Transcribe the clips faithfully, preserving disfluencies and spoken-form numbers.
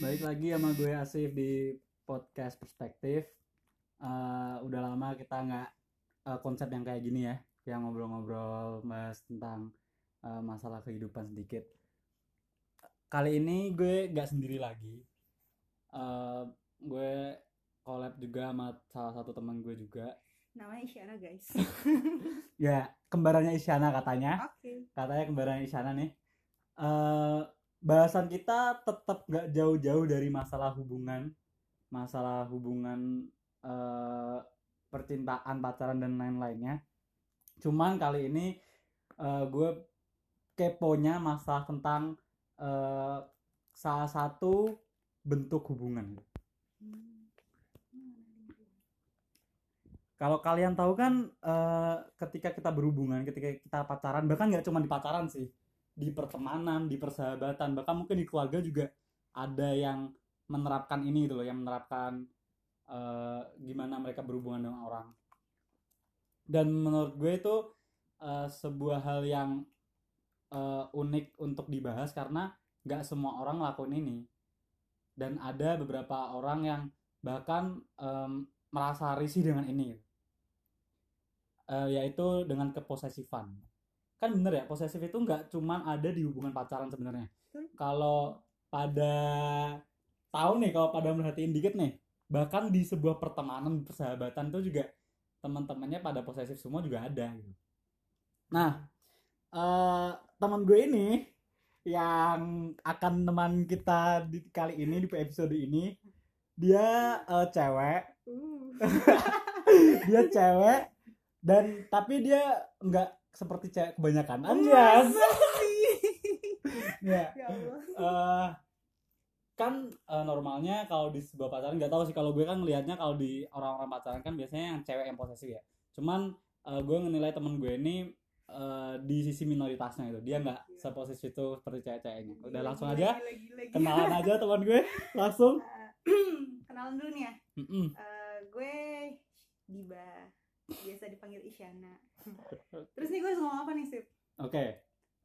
Baik lagi sama gue Asif di Podcast Perspektif. uh, Udah lama kita gak uh, konsep yang kayak gini ya, yang ngobrol-ngobrol mas tentang uh, masalah kehidupan sedikit. Kali ini gue gak sendiri lagi. uh, Gue collab juga sama salah satu teman gue juga, namanya Isyana guys. Ya, kembarannya Isyana katanya. Okay. Katanya kembarannya Isyana nih. Uh, bahasan kita tetap gak jauh-jauh dari masalah hubungan. Masalah hubungan uh, percintaan, pacaran, dan lain-lainnya. Cuman kali ini uh, gue keponya masalah tentang uh, salah satu bentuk hubungan. Hmm. Kalau kalian tahu kan, uh, ketika kita berhubungan, ketika kita pacaran, bahkan nggak cuma di pacaran sih, di pertemanan, di persahabatan, bahkan mungkin di keluarga juga ada yang menerapkan ini gitu loh, yang menerapkan uh, gimana mereka berhubungan dengan orang. Dan menurut gue itu uh, sebuah hal yang uh, unik untuk dibahas karena nggak semua orang lakuin ini. Dan ada beberapa orang yang bahkan um, merasa risih dengan ini. Uh, yaitu dengan keposesifan. Kan bener ya, posesif itu nggak cuman ada di hubungan pacaran sebenarnya. Hmm. Kalau pada tahu nih, kalau pada merhatiin dikit nih, bahkan di sebuah pertemanan, persahabatan tuh juga teman-temannya pada posesif semua juga ada. Nah, uh, teman gue ini yang akan teman kita di, kali ini di episode ini, dia uh, cewek. Uh. Dia cewek dan tapi dia nggak seperti cewek kebanyakan. Anjas. Ya. Ya Allah. Uh, kan uh, normalnya kalau di sebuah pacaran, nggak tahu sih, kalau gue kan ngelihatnya kalau di orang-orang pacaran kan biasanya yang cewek yang posesif ya. Cuman uh, gue ngenilai temen gue ini uh, di sisi minoritasnya itu. Dia nggak yeah. seposesif itu seperti cewek-ceweknya. Udah lagi, langsung aja. Lagi, lagi, lagi. Kenalan aja teman gue langsung. Kenalan dulu nih ya. Mm-hmm. Uh, gue Diba, biasa dipanggil Isyana. Terus nih gue harus ngomong apa nih Sip? Oke, okay.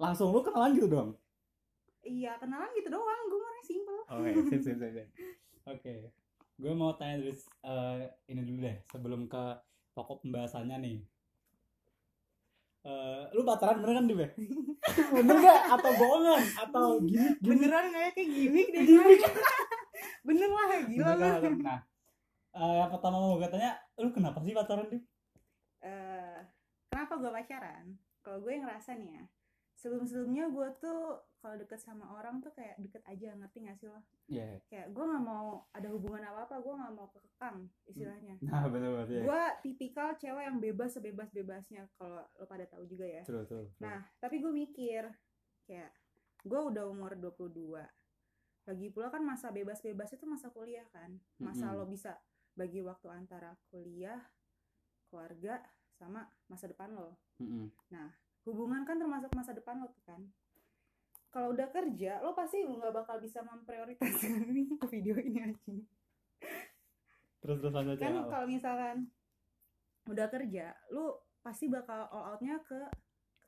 Langsung lu kenalan gitu dong? Iya, kenalan gitu doang, gue orangnya simple. Oke, okay. Sip, sip, sip, sip. Oke, okay. Gue mau tanya terus uh, ini dulu deh, sebelum ke pokok pembahasannya nih. Uh, lu pacaran bener kan Diba? Bener gak? Atau bohongan? Atau gimmick? Beneran gak ya? Kayak gimmick deh. Gimmick? Bener lah, gila lu. Nah, Uh, yang pertama mau gue tanya, lu kenapa sih pacaran, Dip? Uh, kenapa gue pacaran? Kalau gue ngerasa nih ya, sebelum-sebelumnya gue tuh kalau deket sama orang tuh kayak deket aja, ngerti gak sih lo? Yeah. Kayak gue gak mau ada hubungan apa-apa, gue gak mau kekekang istilahnya. Nah, bener-bener ya. Gue tipikal cewek yang bebas sebebas-bebasnya, kalau lo pada tahu juga ya. True, true, true. Nah, tapi gue mikir, kayak gue udah umur dua puluh dua. Lagi pula kan masa bebas-bebas itu masa kuliah kan. Masa mm-hmm. lo bisa bagi waktu antara kuliah, keluarga, sama masa depan lo. Mm-hmm. Nah, hubungan kan termasuk masa depan lo tuh kan. Kalau udah kerja, lo pasti nggak bakal bisa memprioritaskan ini ke video ini aja. Terus-terus aja. Kan kalau misalkan udah kerja, lo pasti bakal all outnya ke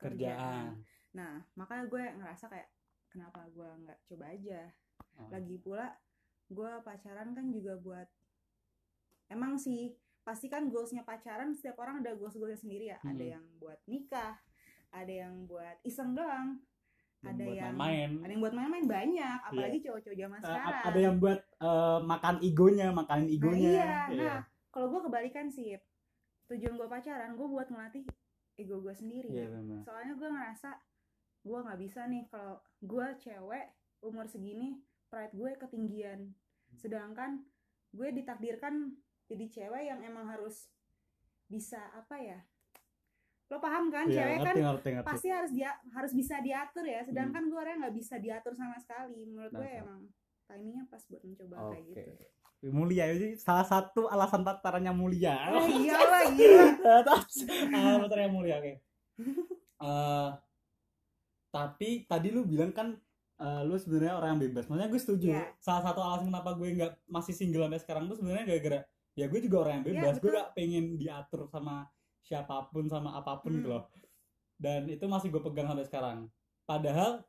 kerjaan. kerjaan. Nah, makanya gue ngerasa kayak kenapa gue nggak coba aja. Oh. Lagi pula gue pacaran kan juga buat, emang sih pasti kan goalsnya pacaran setiap orang ada goals-goalsnya sendiri ya. hmm. Ada yang buat nikah, ada yang buat iseng doang, ada yang, yang main-main. Ada yang buat main-main banyak, apalagi yeah. cowok-cowok zaman sekarang. Uh, ada yang buat uh, makan egonya, makanin egonya. Nah, iya. Yeah. Nah, kalau gue kebalikan sih, tujuan gue pacaran gue buat ngelatih ego gue sendiri. Yeah, soalnya gue ngerasa gue nggak bisa nih kalau gue cewek umur segini pride gue ketinggian, sedangkan gue ditakdirkan jadi cewek yang emang harus bisa apa ya, lo paham kan ya, cewek ngerti, kan ngerti, ngerti. Pasti harus dia harus bisa diatur ya, sedangkan hmm. gue orangnya nggak bisa diatur sama sekali. Menurut nah, gue nah. emang timingnya pas buat mencoba okay. kayak gitu. Mulia sih, salah satu alasan pacarannya mulia. Oh, iyalah iya. Alasan pacarannya mulia oke. Okay. Uh, tapi tadi lu bilang kan Uh, lu sebenarnya orang yang bebas. Maksudnya gue setuju. Yeah. Salah satu alasan kenapa gue nggak masih single sampai sekarang tuh sebenarnya gara-gara ya gue juga orang yang bebas ya, gue gak pengen diatur sama siapapun sama apapun hmm. loh. Dan itu masih gue pegang sampai sekarang. Padahal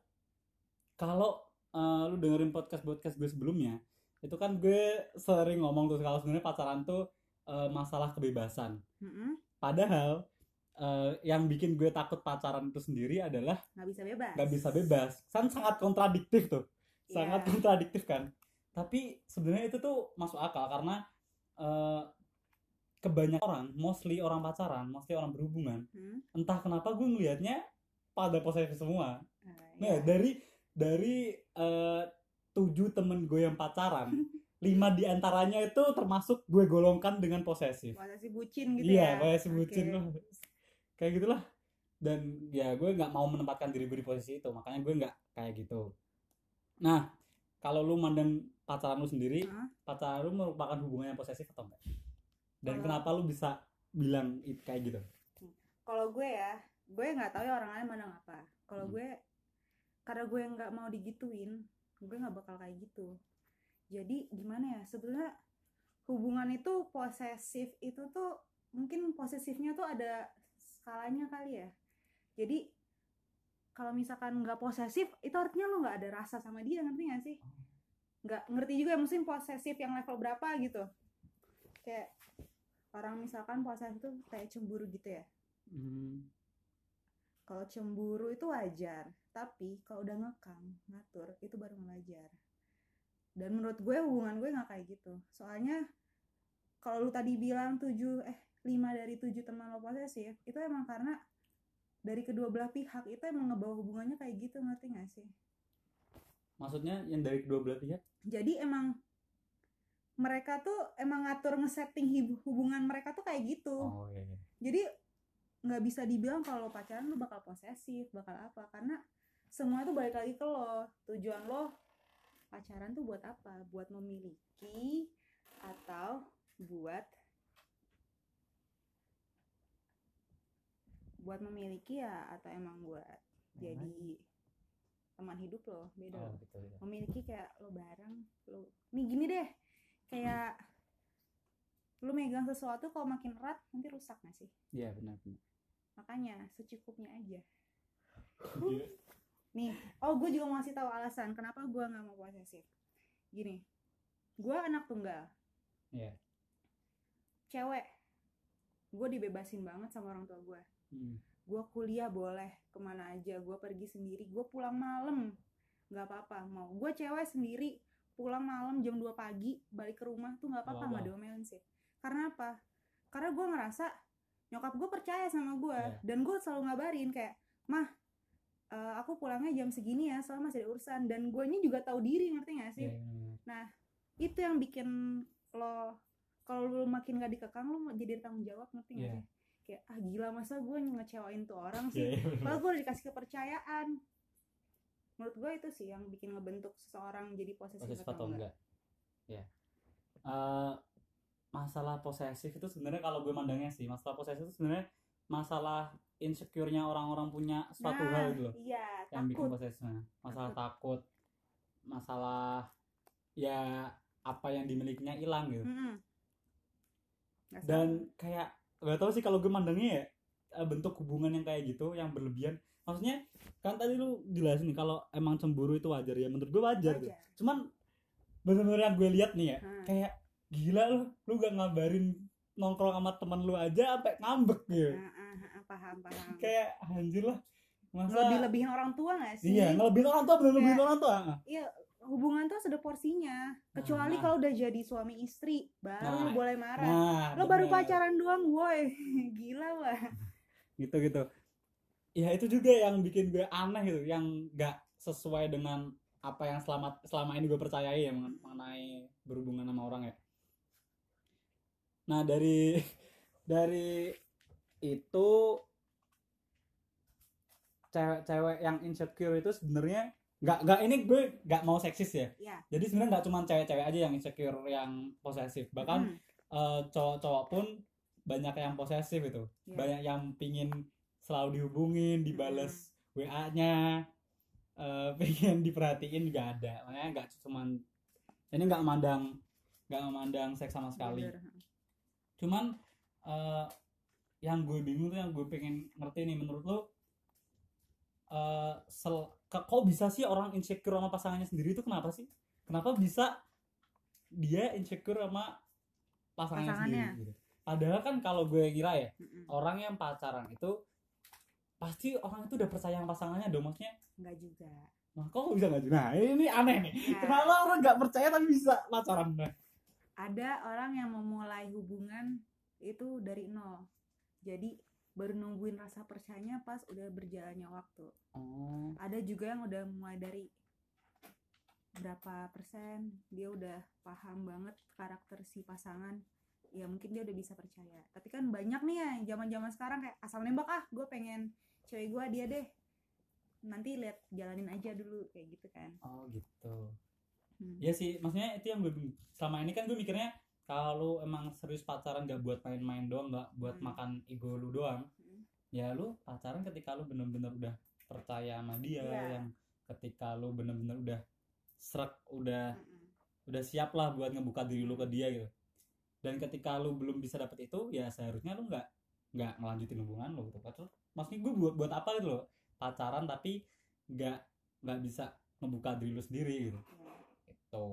kalau uh, lu dengerin podcast-podcast gue sebelumnya, itu kan gue sering ngomong tuh kalau sebenarnya pacaran tuh uh, masalah kebebasan. Hmm. Padahal Uh, yang bikin gue takut pacaran itu sendiri adalah nggak bisa bebas. Nggak bisa bebas. Kan sangat kontradiktif tuh, yeah. sangat kontradiktif kan. Tapi sebenarnya itu tuh masuk akal karena uh, kebanyakan orang, mostly orang pacaran, mostly orang berhubungan, hmm? entah kenapa gue ngelihatnya pada posesif semua. Uh, nah yeah. dari dari uh, tujuh temen gue yang pacaran. Lima diantaranya itu termasuk gue golongkan dengan posesif. Posesif bucin gitu yeah, ya. Iya, posesif bucin okay. loh. Kayak gitulah. Dan ya gue gak mau menempatkan diri gue di posisi itu. Makanya gue gak kayak gitu. Nah, kalau lu mandang pacaran lu sendiri, huh? pacaran lu merupakan hubungan yang posesif atau enggak? Dan kalo... kenapa lu bisa bilang itu kayak gitu? Kalau gue ya, gue gak tahu ya orang lain mandang apa. Kalau hmm. gue, karena gue gak mau digituin, gue gak bakal kayak gitu. Jadi gimana ya, sebenarnya hubungan itu posesif itu tuh, mungkin posesifnya tuh ada skalanya kali ya. Jadi kalau misalkan nggak posesif itu artinya lo nggak ada rasa sama dia, ngerti nggak sih? Nggak ngerti juga ya, mungkin posesif yang level berapa gitu. Kayak orang misalkan posesif tuh kayak cemburu gitu ya. Mm. Kalau cemburu itu wajar, tapi kalau udah ngekang ngatur itu baru wajar. Dan menurut gue hubungan gue nggak kayak gitu. Soalnya kalau lu tadi bilang tujuh eh lima dari tujuh teman lo posesif, itu emang karena dari kedua belah pihak itu emang ngebawa hubungannya kayak gitu, ngerti gak sih? Maksudnya yang dari kedua belah pihak? Jadi emang mereka tuh emang ngatur ngesetting hubungan mereka tuh kayak gitu. Oh, iya, iya. Jadi gak bisa dibilang kalau pacaran lo bakal posesif, bakal apa, karena semua tuh balik lagi ke lo. Tujuan lo pacaran tuh buat apa? Buat memiliki atau buat buat memiliki ya, atau emang buat ya, jadi teman hidup lo, beda. Oh, betul, ya. Memiliki kayak lo bareng lo nih gini deh, kayak lo megang sesuatu kalau makin erat nanti rusak nggak sih? Iya benar benar. Makanya secukupnya aja. Yeah. Nih, oh gue juga mau kasih tahu alasan kenapa gue nggak mau posesif. Gini, gue anak tunggal. Iya. Yeah. Cewek, gue dibebasin banget sama orang tua gue. Hmm. Gue kuliah boleh kemana aja, gue pergi sendiri, gue pulang malam nggak apa-apa. Mau gue cewek sendiri pulang malam jam dua pagi balik ke rumah tuh nggak apa-apa, nggak diomelin sih. Karena apa? Karena gue ngerasa nyokap gue percaya sama gue, yeah. dan gue selalu ngabarin kayak, mah uh, aku pulangnya jam segini ya, soalnya masih ada urusan. Dan gue ini juga tahu diri, ngerti nggak sih? Yeah. Nah itu yang bikin lo, kalau lo makin gak dikekang lo jadi tanggung jawab, ngerti nggak yeah. sih? Kayak, ah gila masa gue ngecewain tuh orang sih, padahal gue udah dikasih kepercayaan. Menurut gue itu sih yang bikin ngebentuk seseorang jadi posesif, posesif atau enggak, enggak. Ya. Uh, masalah posesif itu sebenarnya kalau gue mandangnya sih, masalah posesif itu sebenarnya masalah insecure-nya orang-orang punya suatu nah, hal gitu loh, iya, yang takut. Bikin posesifnya masalah takut. takut masalah ya apa yang dimilikinya hilang gitu. Mm-hmm. Dan kayak gak tau sih kalau gue mandangnya ya, bentuk hubungan yang kayak gitu, yang berlebihan. Maksudnya, kan tadi lu jelasin nih kalau emang cemburu itu wajar ya. Menurut gue wajar, wajar. Tuh. Cuman bener-bener yang gue lihat nih ya, hmm. kayak gila lu, lu gak ngabarin nongkrong sama teman lu aja sampai ngambek gitu. Heeh, paham-paham. Kayak anjir lah. Masa lebih-lebihin orang tua gak sih? Iya, ngelebihin orang tua, bener-bener orang tua. Iya, hubungan tuh ada porsinya. Kecuali nah, kalau udah jadi suami istri baru nah, boleh marah. Nah, lo bener. Baru pacaran doang, woi. Gila lah. Gitu-gitu. Ya itu juga yang bikin gue aneh gitu, yang enggak sesuai dengan apa yang selama selama ini gue percayai ya mengenai berhubungan sama orang ya. Nah, dari dari itu cewek-cewek yang insecure itu sebenarnya Gak, gak, ini gue gak mau seksis ya, ya. Jadi sebenarnya gak cuma cewek-cewek aja yang insecure, yang posesif. Bahkan hmm. uh, cowok-cowok pun banyak yang posesif itu ya. Banyak yang pingin selalu dihubungin, dibales hmm. W A-nya, uh, pingin diperhatiin juga ada. Makanya gak cuma, ini gak memandang, gak memandang seks sama sekali. Bener. Cuman uh, yang gue bingung tuh, yang gue pengen ngerti nih, menurut lo uh, sel- kok bisa sih orang insecure sama pasangannya sendiri itu kenapa sih? Kenapa bisa dia insecure sama pasangannya, pasangannya. sendiri? Gitu. Padahal kan kalau gue kira ya, mm-mm, orang yang pacaran itu pasti orang itu udah percaya sama pasangannya dong, maksudnya? Enggak juga. Nah, kok bisa enggak juga? Nah, ini aneh nih. Nah. Kenapa orang enggak percaya tapi bisa pacaran? Ada orang yang memulai hubungan itu dari nol. Jadi baru nungguin rasa percayanya pas udah berjalannya waktu. Oh. Ada juga yang udah mulai dari berapa persen dia udah paham banget karakter si pasangan. Ya mungkin dia udah bisa percaya. Tapi kan banyak nih ya zaman-zaman sekarang kayak asal nembak, ah gue pengen cewek gue dia deh, nanti lihat jalanin aja dulu, kayak gitu kan. Oh gitu. hmm. Ya sih, maksudnya itu yang gue bingung. Selama ini kan gue mikirnya kalau emang serius pacaran gak buat main-main doang, gak buat hmm. makan ego lu doang. hmm. Ya lu pacaran ketika lu bener-bener udah percaya sama dia, yeah. yang ketika lu bener-bener udah serak, udah hmm. udah siap lah buat ngebuka diri lu ke dia gitu. Dan ketika lu belum bisa dapet itu, ya seharusnya lu nggak nggak ngelanjutin hubungan lu gitu. Terus maksudnya gue buat buat apa gitu loh pacaran tapi nggak nggak bisa membuka diri lu sendiri gitu. Itu.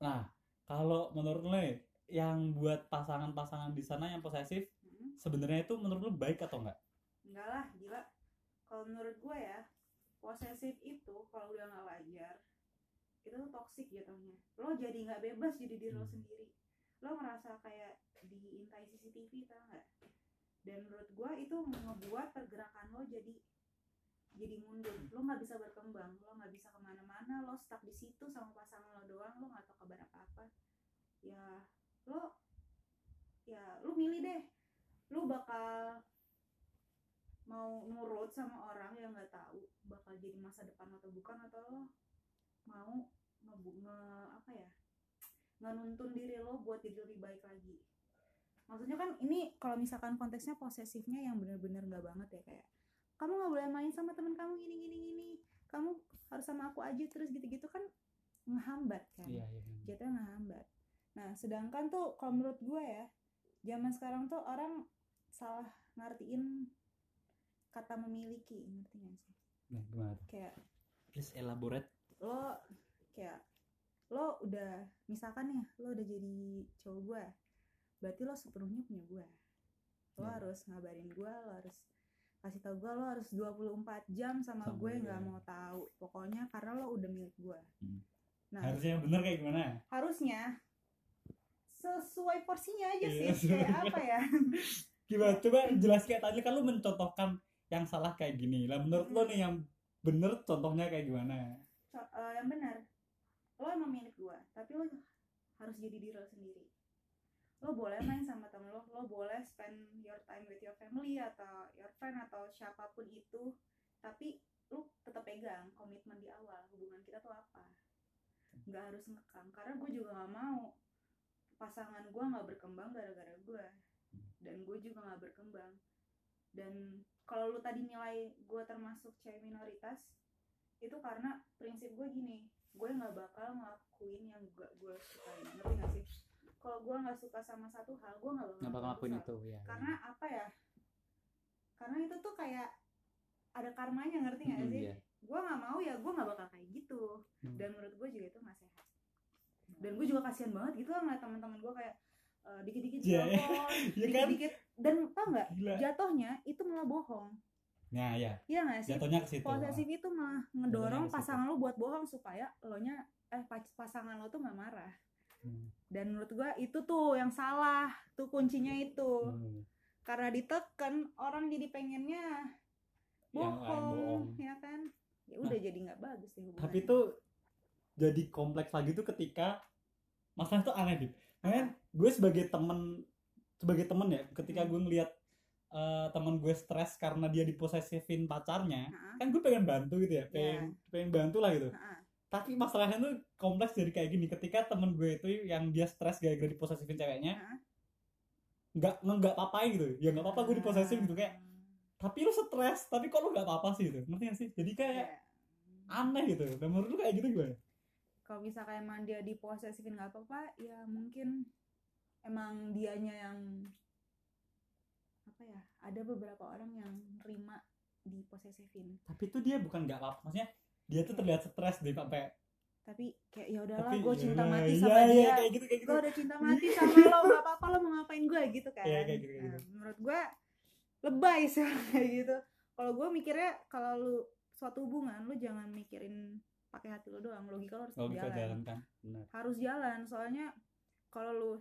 Nah kalau menurut lu nih, yang buat pasangan-pasangan di sana yang posesif, mm-hmm. sebenarnya itu menurut lu baik atau enggak? Enggak lah, gila. Kalau menurut gue ya, posesif itu kalau udah nggak wajar, itu tuh toksik jatuhnya. Lo jadi nggak bebas jadi diri lo sendiri. Lo merasa kayak diintai C C T V, tau nggak? Dan menurut gue itu ngebuat pergerakan lo jadi jadi mundur. Lo nggak bisa berkembang, lo nggak bisa kemana-mana, lo stuck di situ sama pasangan lo doang, lo nggak tahu kabar apa-apa. Ya lo, ya lo milih deh. Lo bakal mau nurut sama orang yang nggak tahu bakal jadi masa depan atau bukan, atau lo mau nge, nge apa ya ngenuntun diri lo buat jadi lebih baik lagi. Maksudnya kan ini kalau misalkan konteksnya posesifnya yang benar-benar nggak banget ya, kayak kamu nggak boleh main sama temen kamu gini gini gini, kamu harus sama aku aja terus gitu-gitu kan, ngehambat kan. Iya, iya, iya. Jatuh ngehambat. Nah sedangkan tuh kalau menurut gue ya, zaman sekarang tuh orang salah ngertiin kata memiliki, ngerti nggak sih? Nah, gimana? Kayak please elaborate. Lo kayak lo udah misalkan ya lo udah jadi cowok gue, berarti lo sepenuhnya punya gue. Lo yeah. harus ngabarin gue, lo harus kasih tau gue, lo harus dua puluh empat jam sama, sama gue, nggak mau tahu pokoknya, karena lo udah milik gue. hmm. Nah harusnya bener kayak gimana? Harusnya sesuai porsinya aja yeah, sih kayak apa ya gimana? Coba jelaskan aja, kan lo mencontohkan yang salah kayak gini lah. Menurut hmm. lo nih yang bener contohnya kayak gimana? So, uh, yang benar, lo emang milik gue, tapi lo harus jadi diri lo sendiri. Lo boleh main sama temen lo, lo boleh spend your time with your family atau your friend atau siapapun itu, tapi lo tetap pegang komitmen di awal hubungan kita tuh apa. Gak harus ngekang, karena gue juga gak mau pasangan gue gak berkembang gara-gara gue, dan gue juga gak berkembang. Dan kalau lo tadi nilai gue termasuk cewek minoritas, itu karena prinsip gue gini, gue nggak bakal ngelakuin yang gak gue suka, ngerti nggak sih? Kalau gue nggak suka sama satu hal, gue nggak bakal ngelakuin itu, ya. Karena apa ya? Karena itu tuh kayak ada karmanya, ngerti nggak mm-hmm, sih? Yeah. Gue nggak mau ya, gue nggak bakal kayak gitu. Mm-hmm. Dan menurut gue juga itu nggak sehat. Dan gue juga kasihan banget gitu sama teman-teman gue kayak uh, dikit-dikit yeah. bohong, dikit-dikit dan tau nggak? Jatuhnya itu malah bohong. Nah ya, ya gak sih? Jatuhnya ke situ. Posesif itu mah ngedorong pasangan lo buat bohong supaya lo nya eh pasangan lo tuh gak marah. hmm. Dan menurut gue itu tuh yang salah, tuh kuncinya itu. hmm. Karena diteken orang jadi pengennya bohong, ya kan? Ya udah, nah, jadi gak bagus sih hubungannya. Tapi tuh jadi kompleks lagi tuh ketika masalah tuh aneh deh. Nah, gue sebagai temen sebagai temen ya, ketika hmm. gue ngeliat Uh, teman gue stres karena dia diposesifin pacarnya, uh-huh. kan gue pengen bantu gitu ya, pengen yeah. pengen bantu lah gitu. Uh-huh. Tapi masalahnya tuh kompleks jadi kayak gini, ketika teman gue itu yang dia stres gara-gara diposesifin ceweknya, uh-huh. nggak nggak apa-apain gitu, ya nggak apa-apa gue diposesifin gitu kayak, tapi lu stres, tapi kok lu nggak apa-apa sih gitu, ngerti nggak sih? Jadi kayak yeah. aneh gitu. Dan menurut lu kayak gitu gimana? Kalau misalkan emang dia diposesifin nggak apa-apa, ya mungkin emang dianya yang apa ya, ada beberapa orang yang nerima di posesifin. Tapi itu dia bukan nggak apa-apa, maksudnya dia tuh terlihat stres deh sampai. Tapi kayak ya udahlah, gue cinta mati sama dia. Iya, gitu, gitu. Gue udah cinta mati sama lo, nggak apa-apa lo mau ngapain gue gitu kan. Iya, kayak gitu, nah, gitu. Menurut gue lebay sih kayak gitu. Kalau gue mikirnya kalau lu suatu hubungan lu jangan mikirin pakai hati lo doang, logika lo harus logika jalan. jalan kan? Benar. Harus jalan, soalnya kalau lu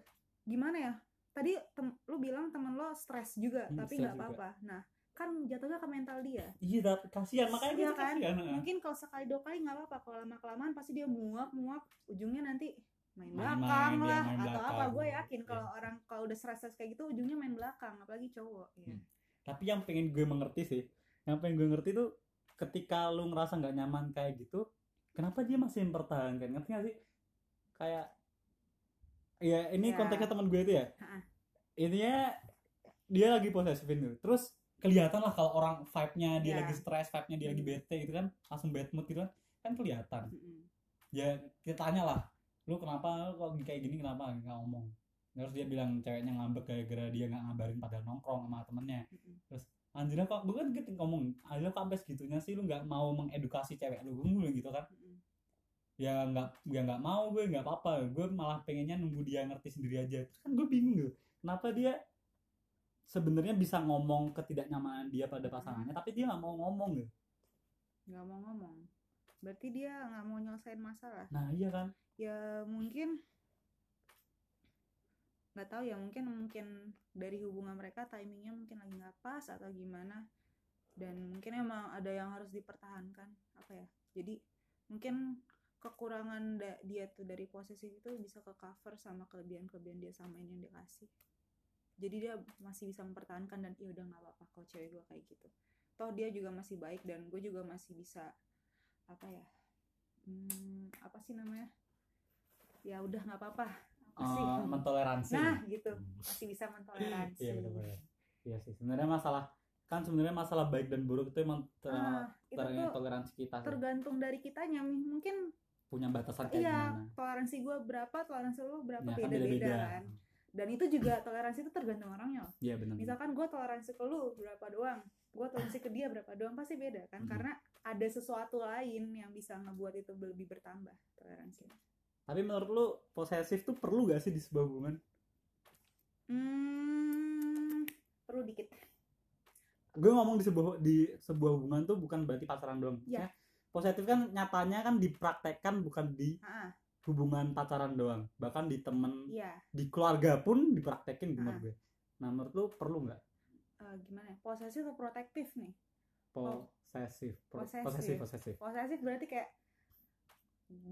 gimana ya? Tadi tem- lu bilang temen lo stres juga, hmm, tapi nggak apa-apa. Juga. Nah, kan jatuhnya ke mental dia. Iya, kasihan makanya dia kan. Kasihan, mungkin kalau sekali dua kali nggak apa-apa, kalau lama kelamaan pasti dia muak-muak, ujungnya nanti main, main belakang main, lah main atau belakang. Apa? Gue yakin kalau ya. Orang kalau udah stres-stres kayak gitu, ujungnya main belakang, apalagi cowok. Ya. Hmm. Tapi yang pengen gue mengerti sih, yang pengen gue ngerti tuh ketika lu ngerasa nggak nyaman kayak gitu, kenapa dia masih mempertahankan? Ngerti nggak sih? Kayak ya ini ya. Konteksnya teman gue itu ya. Ha-ha. Intinya dia lagi posesifin gitu. Terus kelihatan lah kalau orang vibe-nya dia ya. Lagi stres, vibe-nya dia lagi bete gitu kan, langsung bad mood gitu kan, kan kelihatan. Mm-hmm. Ya kita tanya lah, lu kenapa lu kok kayak gini, kenapa nggak ngomong? Terus dia bilang ceweknya ngambek gara-gara dia nggak ngabarin padahal nongkrong sama temennya. Mm-hmm. Terus Andila kok bukan gitu ngomong, Andila kok sampai segitunya sih lu nggak mau mengedukasi cewek lu, gue gitu kan? Mm-hmm. Ya nggak ya nggak mau gue nggak apa-apa, gue malah pengennya nunggu dia ngerti sendiri aja. Terus kan gue bingung tuh kenapa dia sebenarnya bisa ngomong ketidaknyamanan dia pada pasangannya tapi dia nggak mau ngomong gitu, nggak mau ngomong berarti dia nggak mau nyelesain masalah. Nah iya kan ya, mungkin nggak tahu ya, mungkin mungkin dari hubungan mereka timingnya mungkin lagi nggak pas atau gimana, dan mungkin emang ada yang harus dipertahankan apa ya, jadi mungkin kekurangan da- dia tuh dari posesif itu bisa ke cover sama kelebihan-kelebihan dia samain yang dia kasih. Jadi dia masih bisa mempertahankan dan iya udah nggak apa-apa kalau cewek gue kayak gitu. Toh dia juga masih baik dan gue juga masih bisa apa ya? Hmm, apa sih namanya? Ya udah nggak apa-apa. Masih uh, mentoleransi. Nah gitu, masih bisa mentoleransi. Iya benar-benar. Iya sih. Sebenarnya masalah kan sebenarnya masalah baik dan buruk itu emang ter- uh, ter- toleransi kita. Tergantung dari kitanya, mungkin punya batasan kayak iya, gimana. Iya, toleransi gue berapa, toleransi lu berapa, ya, beda-beda kan. Dan itu juga toleransi itu tergantung orangnya. Iya benar. Misalkan gue toleransi ke lu berapa doang, gue toleransi ke dia berapa doang, pasti beda kan. Hmm. Karena ada sesuatu lain yang bisa ngebuat itu lebih bertambah toleransinya. Tapi menurut lu posesif tuh perlu gak sih di sebuah hubungan? Hmm, perlu dikit. Gue ngomong di sebuah di sebuah hubungan tuh bukan berarti pacaran doang. Iya. Positif kan nyatanya kan dipraktekkan bukan di ha-ha. Hubungan pacaran doang, bahkan di temen ya. Di keluarga pun dipraktekin benar gue. Nah menurut lu perlu nggak? Uh, gimana? Posesif atau protektif nih? Posesif. Pro- posesif. Posesif. Posesif. Posesif berarti kayak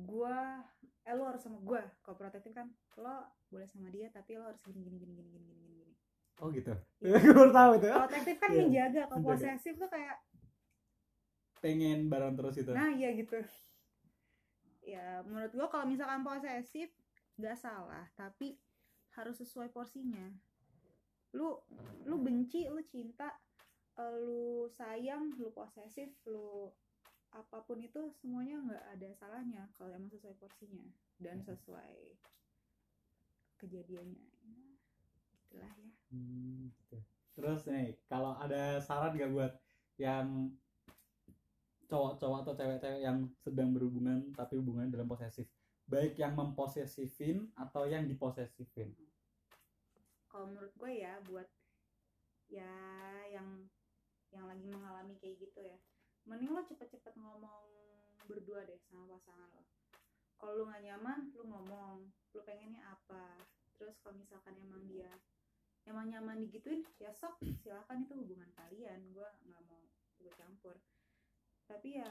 gue, eh lo harus sama gue. Kalau protektif kan lo boleh sama dia tapi lo harus gini gini gini gini gini gini. Oh gitu. Ya. Gue baru tahu itu. Protektif kan yeah. menjaga. Kalau posesif tuh kayak pengen bareng terus itu. Nah iya gitu. Ya menurut gue kalau misalkan posesif gak salah, tapi harus sesuai porsinya. Lu lu benci, lu cinta, lu sayang, lu posesif, lu apapun itu semuanya gak ada salahnya kalau emang sesuai porsinya dan sesuai kejadiannya. Itulah ya. Hmm, gitu. Terus nih kalau ada saran gak buat yang cowok-cowok atau cewek-cewek yang sedang berhubungan tapi hubungannya dalam posesif, baik yang memposesifin atau yang diposesifin? Kalau menurut gue ya buat ya yang yang lagi mengalami kayak gitu ya, mending lo cepet-cepet ngomong berdua deh sama pasangan lo. Kalau lo nggak nyaman, lo ngomong lo pengennya apa. Terus kalau misalkan emang dia emang nyaman digituin, ya sok silakan, itu hubungan kalian, gue nggak mau gue campur. Tapi ya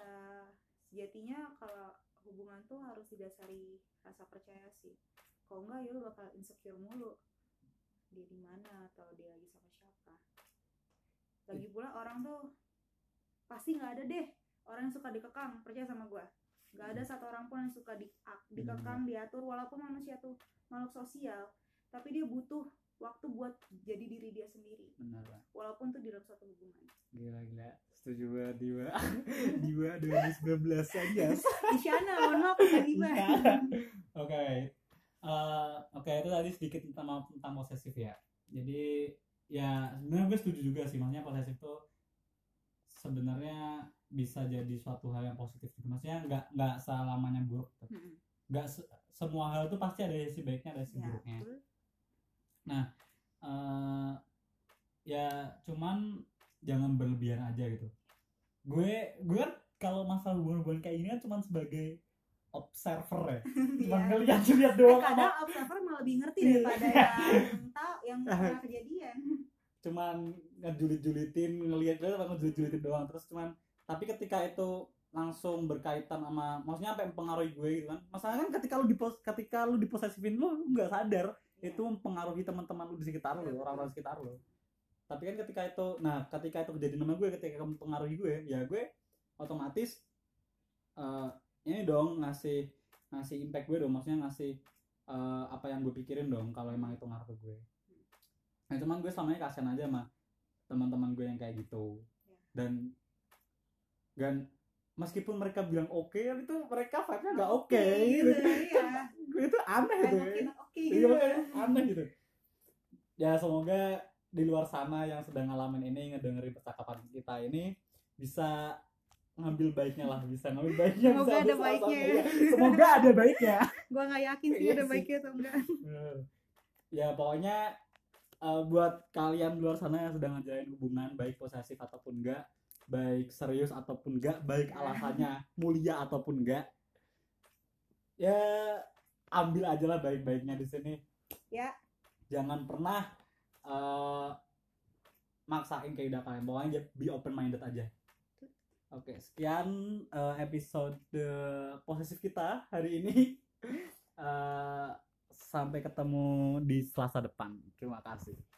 sejatinya kalau hubungan tuh harus didasari rasa percaya sih. Kalau enggak ya lu bakal insecure mulu. Dia di mana atau dia lagi sama siapa. Lagi pula orang tuh pasti enggak ada deh orang yang suka dikekang, percaya sama gua. Enggak ada satu orang pun yang suka di, dikekang, diatur, walaupun manusia tuh makhluk sosial, tapi dia butuh waktu buat jadi diri dia sendiri. Benar, Pak. Walaupun tuh di dalam suatu hubungan. Gila-gila. Setuju banget, Diwa. Diwa dua ribu sembilan belas aja. Isyana, mohon maaf, Diwa. Oke. Uh, Oke okay, itu tadi sedikit tentang, tentang posesif ya. Jadi ya sebenarnya gue setuju juga sih, maksudnya posesif tuh sebenarnya bisa jadi suatu hal yang positif juga. Maksudnya nggak nggak selamanya buruk, nggak se- semua hal itu pasti ada sisi baiknya, ada sisi ya, buruknya. Betul. Nah uh, ya cuman jangan berlebihan aja gitu. Gue gue kalau masalah hubungan-hubungan kayak ini kan cuman sebagai observer ya, cuma ngeliat-ngeliat doang. Eh, kadang observer malah lebih ngerti daripada yang tahu yang pernah kejadian. Cuman ngejulit-julitin, ngeliat-ngeliat apa ngejulit-julitin doang. Terus cuman, tapi ketika itu langsung berkaitan sama, maksudnya sampai mempengaruhi gue gitu kan. Masalahnya kan ketika lu dipos, ketika lu diposesifin lu nggak sadar, yeah. Itu mempengaruhi teman-teman lu di sekitar lu, yeah. Orang-orang sekitar lu. Tapi kan ketika itu, nah ketika itu kejadian sama gue, ketika mempengaruhi gue, ya gue otomatis uh, ini dong ngasih ngasih impact gue dong, maksudnya ngasih uh, apa yang gue pikirin dong kalau emang itu ngaruh ke gue. Nah cuman gue selama ini kasihan aja sama teman-teman gue yang kayak gitu ya. dan dan meskipun mereka bilang oke okay, itu mereka vibe-nya nggak oke okay, okay, gitu, gitu. Ya. Itu aneh tuh ya. Okay, gitu. Aneh gitu ya. Semoga di luar sana yang sedang ngalamin ini, ngedengerin percakapan kita ini bisa ngambil baiknya lah, bisa ngambil baiknya, semoga bisa ada baiknya ya. Semoga ada baiknya. Gua nggak yakin sih ada baiknya atau enggak. Ya pokoknya uh, buat kalian di luar sana yang sedang ngejalanin hubungan, baik posesif ataupun enggak, baik serius ataupun enggak, baik alasannya mulia ataupun enggak, ya ambil aja lah baik-baiknya di sini ya. Jangan pernah uh, maksain keindahan kalian, pokoknya be open minded aja. Oke, sekian uh, episode uh, posesif kita hari ini. Uh, sampai ketemu di Selasa depan. Terima kasih.